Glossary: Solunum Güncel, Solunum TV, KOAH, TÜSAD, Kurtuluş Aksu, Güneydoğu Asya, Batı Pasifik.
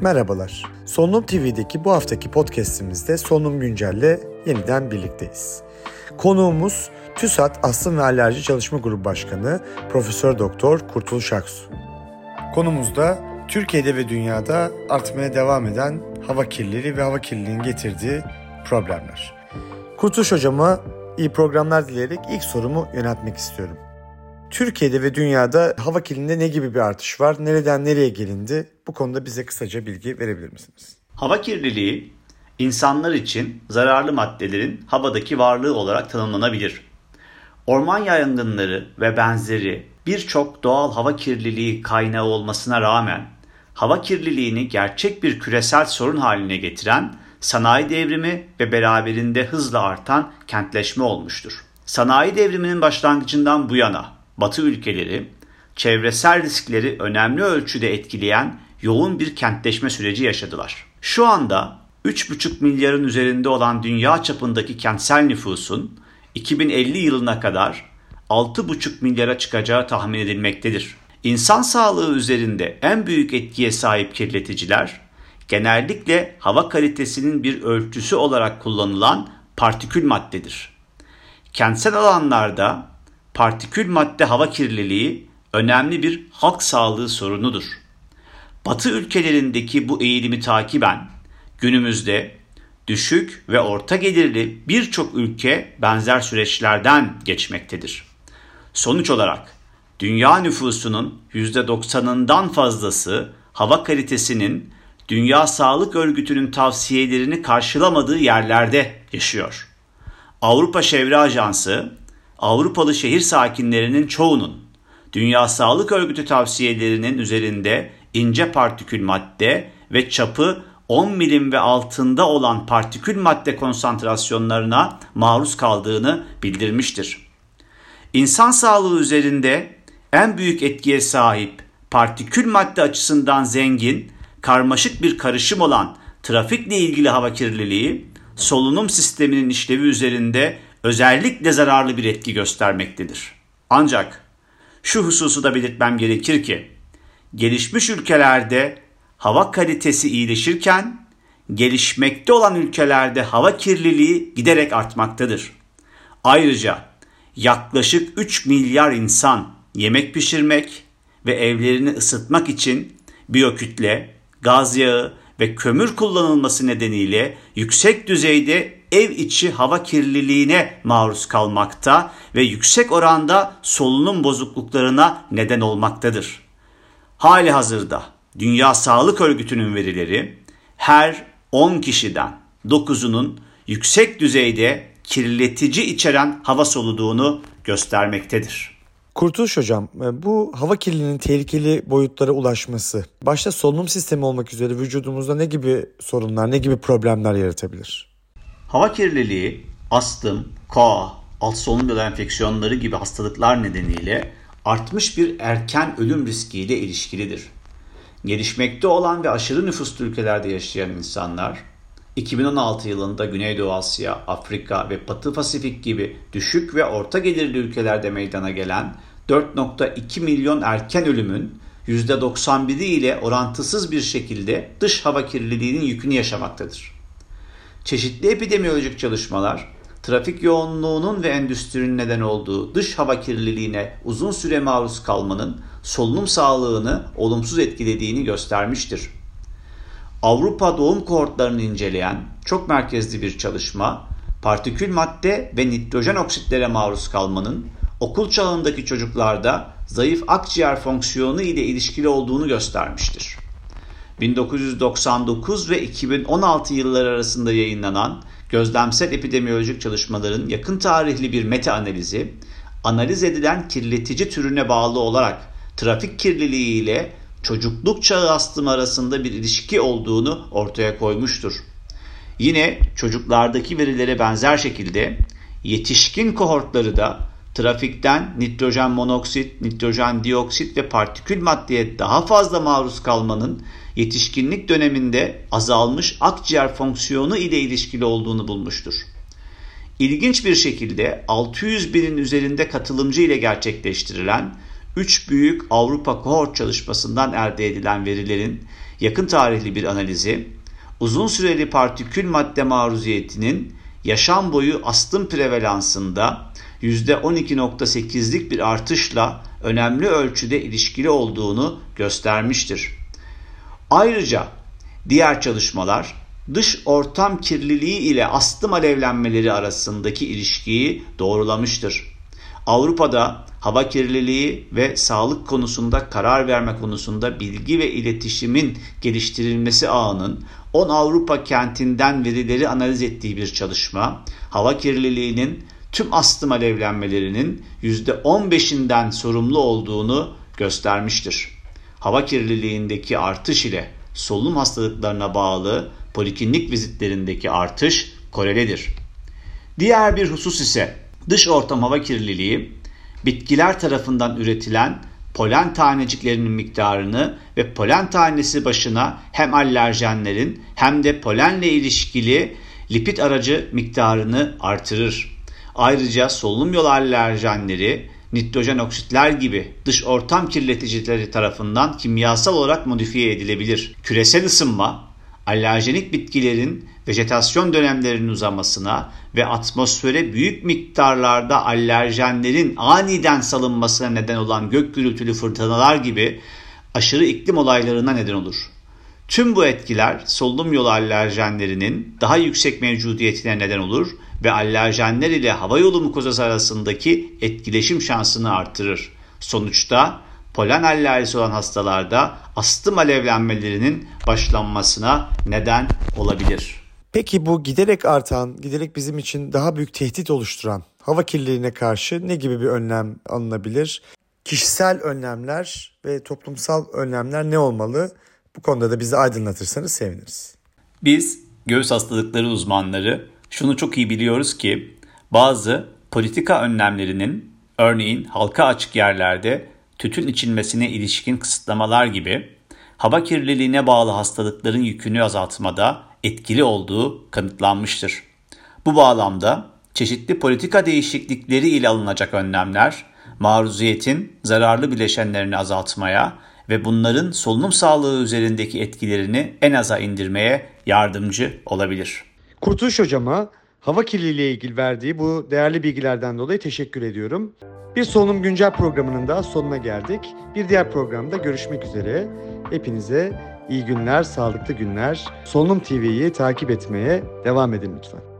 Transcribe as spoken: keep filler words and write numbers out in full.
Merhabalar. Solunum T V'deki bu haftaki podcast'imizde Solunum Güncel'le yeniden birlikteyiz. Konuğumuz TÜSAD Astım ve Alerji Çalışma Grubu Başkanı Profesör Doktor Kurtuluş Aksu. Konumuz da Türkiye'de ve dünyada artmaya devam eden hava kirliliği ve hava kirliliğinin getirdiği problemler. Kurtuluş Hocam'a iyi programlar dileyerek ilk sorumu yöneltmek istiyorum. Türkiye'de ve dünyada hava kirliliğinde ne gibi bir artış var? Nereden nereye gelindi? Bu konuda bize kısaca bilgi verebilir misiniz? Hava kirliliği insanlar için zararlı maddelerin havadaki varlığı olarak tanımlanabilir. Orman yangınları ve benzeri birçok doğal hava kirliliği kaynağı olmasına rağmen hava kirliliğini gerçek bir küresel sorun haline getiren sanayi devrimi ve beraberinde hızla artan kentleşme olmuştur. Sanayi devriminin başlangıcından bu yana Batı ülkeleri çevresel riskleri önemli ölçüde etkileyen yoğun bir kentleşme süreci yaşadılar. Şu anda üç buçuk milyarın üzerinde olan dünya çapındaki kentsel nüfusun iki bin elli yılına kadar altı buçuk milyara çıkacağı tahmin edilmektedir. İnsan sağlığı üzerinde en büyük etkiye sahip kirleticiler, genellikle hava kalitesinin bir ölçüsü olarak kullanılan partikül maddedir. Kentsel alanlarda partikül madde hava kirliliği önemli bir halk sağlığı sorunudur. Batı ülkelerindeki bu eğilimi takiben günümüzde düşük ve orta gelirli birçok ülke benzer süreçlerden geçmektedir. Sonuç olarak dünya nüfusunun yüzde doksanından fazlası hava kalitesinin Dünya Sağlık Örgütü'nün tavsiyelerini karşılamadığı yerlerde yaşıyor. Avrupa Çevre Ajansı, Avrupalı şehir sakinlerinin çoğunun Dünya Sağlık Örgütü tavsiyelerinin üzerinde ince partikül madde ve çapı on milim ve altında olan partikül madde konsantrasyonlarına maruz kaldığını bildirmiştir. İnsan sağlığı üzerinde en büyük etkiye sahip partikül madde açısından zengin, karmaşık bir karışım olan trafikle ilgili hava kirliliği, solunum sisteminin işlevi üzerinde özellikle zararlı bir etki göstermektedir. Ancak şu hususu da belirtmem gerekir ki, gelişmiş ülkelerde hava kalitesi iyileşirken, gelişmekte olan ülkelerde hava kirliliği giderek artmaktadır. Ayrıca yaklaşık üç milyar insan yemek pişirmek ve evlerini ısıtmak için biyokütle, gaz yağı ve kömür kullanılması nedeniyle yüksek düzeyde ev içi hava kirliliğine maruz kalmakta ve yüksek oranda solunum bozukluklarına neden olmaktadır. Halihazırda Dünya Sağlık Örgütü'nün verileri her on kişiden dokuzunun yüksek düzeyde kirletici içeren hava soluduğunu göstermektedir. Kurtuluş Hocam, bu hava kirliliğinin tehlikeli boyutlara ulaşması, başta solunum sistemi olmak üzere vücudumuzda ne gibi sorunlar, ne gibi problemler yaratabilir? Hava kirliliği, astım, KOAH, alt solunum yolu enfeksiyonları gibi hastalıklar nedeniyle artmış bir erken ölüm riskiyle ilişkilidir. Gelişmekte olan ve aşırı nüfuslu ülkelerde yaşayan insanlar, iki bin on altı yılında Güneydoğu Asya, Afrika ve Batı Pasifik gibi düşük ve orta gelirli ülkelerde meydana gelen dört virgül iki milyon erken ölümün yüzde doksan biri ile orantısız bir şekilde dış hava kirliliğinin yükünü yaşamaktadır. Çeşitli epidemiyolojik çalışmalar, trafik yoğunluğunun ve endüstrinin neden olduğu dış hava kirliliğine uzun süre maruz kalmanın solunum sağlığını olumsuz etkilediğini göstermiştir. Avrupa doğum kohortlarını inceleyen çok merkezli bir çalışma, partikül madde ve nitrojen oksitlere maruz kalmanın okul çağındaki çocuklarda zayıf akciğer fonksiyonu ile ilişkili olduğunu göstermiştir. bin dokuz yüz doksan dokuz ve iki bin on altı yılları arasında yayınlanan gözlemsel epidemiyolojik çalışmaların yakın tarihli bir meta analizi, analiz edilen kirletici türüne bağlı olarak trafik kirliliği ile çocukluk çağı astımı arasında bir ilişki olduğunu ortaya koymuştur. Yine çocuklardaki verilere benzer şekilde yetişkin kohortları da trafikten nitrojen monoksit, nitrojen dioksit ve partikül maddeye daha fazla maruz kalmanın yetişkinlik döneminde azalmış akciğer fonksiyonu ile ilişkili olduğunu bulmuştur. İlginç bir şekilde altı yüz binin üzerinde katılımcı ile gerçekleştirilen üç büyük Avrupa kohort çalışmasından elde edilen verilerin yakın tarihli bir analizi, uzun süreli partikül madde maruziyetinin yaşam boyu astım prevalansında yüzde on iki nokta sekizlik bir artışla önemli ölçüde ilişkili olduğunu göstermiştir. Ayrıca diğer çalışmalar dış ortam kirliliği ile astım alevlenmeleri arasındaki ilişkiyi doğrulamıştır. Avrupa'da hava kirliliği ve sağlık konusunda karar verme konusunda bilgi ve iletişimin geliştirilmesi ağının on Avrupa kentinden verileri analiz ettiği bir çalışma, hava kirliliğinin tüm astım alevlenmelerinin yüzde on beşinden sorumlu olduğunu göstermiştir. Hava kirliliğindeki artış ile solunum hastalıklarına bağlı poliklinik vizitlerindeki artış korelidir. Diğer bir husus ise dış ortam hava kirliliği, bitkiler tarafından üretilen polen taneciklerinin miktarını ve polen tanesi başına hem alerjenlerin hem de polenle ilişkili lipid aracı miktarını artırır. Ayrıca solunum yolu alerjenleri, nitrojen oksitler gibi dış ortam kirleticileri tarafından kimyasal olarak modifiye edilebilir. Küresel ısınma, alerjenik bitkilerin vejetasyon dönemlerinin uzamasına ve atmosfere büyük miktarlarda alerjenlerin aniden salınmasına neden olan gök gürültülü fırtınalar gibi aşırı iklim olaylarına neden olur. Tüm bu etkiler solunum yolu alerjenlerinin daha yüksek mevcudiyetine neden olur ve alerjenler ile hava yolu mukozası arasındaki etkileşim şansını artırır. Sonuçta polen alerjisi olan hastalarda astım alevlenmelerinin başlanmasına neden olabilir. Peki bu giderek artan, giderek bizim için daha büyük tehdit oluşturan hava kirliliğine karşı ne gibi bir önlem alınabilir? Kişisel önlemler ve toplumsal önlemler ne olmalı? Bu konuda da bizi aydınlatırsanız seviniriz. Biz göğüs hastalıkları uzmanları şunu çok iyi biliyoruz ki bazı politika önlemlerinin, örneğin halka açık yerlerde tütün içilmesine ilişkin kısıtlamalar gibi hava kirliliğine bağlı hastalıkların yükünü azaltmada etkili olduğu kanıtlanmıştır. Bu bağlamda çeşitli politika değişiklikleri ile alınacak önlemler maruziyetin zararlı bileşenlerini azaltmaya ve bunların solunum sağlığı üzerindeki etkilerini en aza indirmeye yardımcı olabilir. Kurtuluş Hocam'a hava kirliliği ile ilgili verdiği bu değerli bilgilerden dolayı teşekkür ediyorum. Bir Solunum Güncel programının daha sonuna geldik. Bir diğer programda görüşmek üzere. Hepinize iyi günler, sağlıklı günler. Solunum T V'yi takip etmeye devam edin lütfen.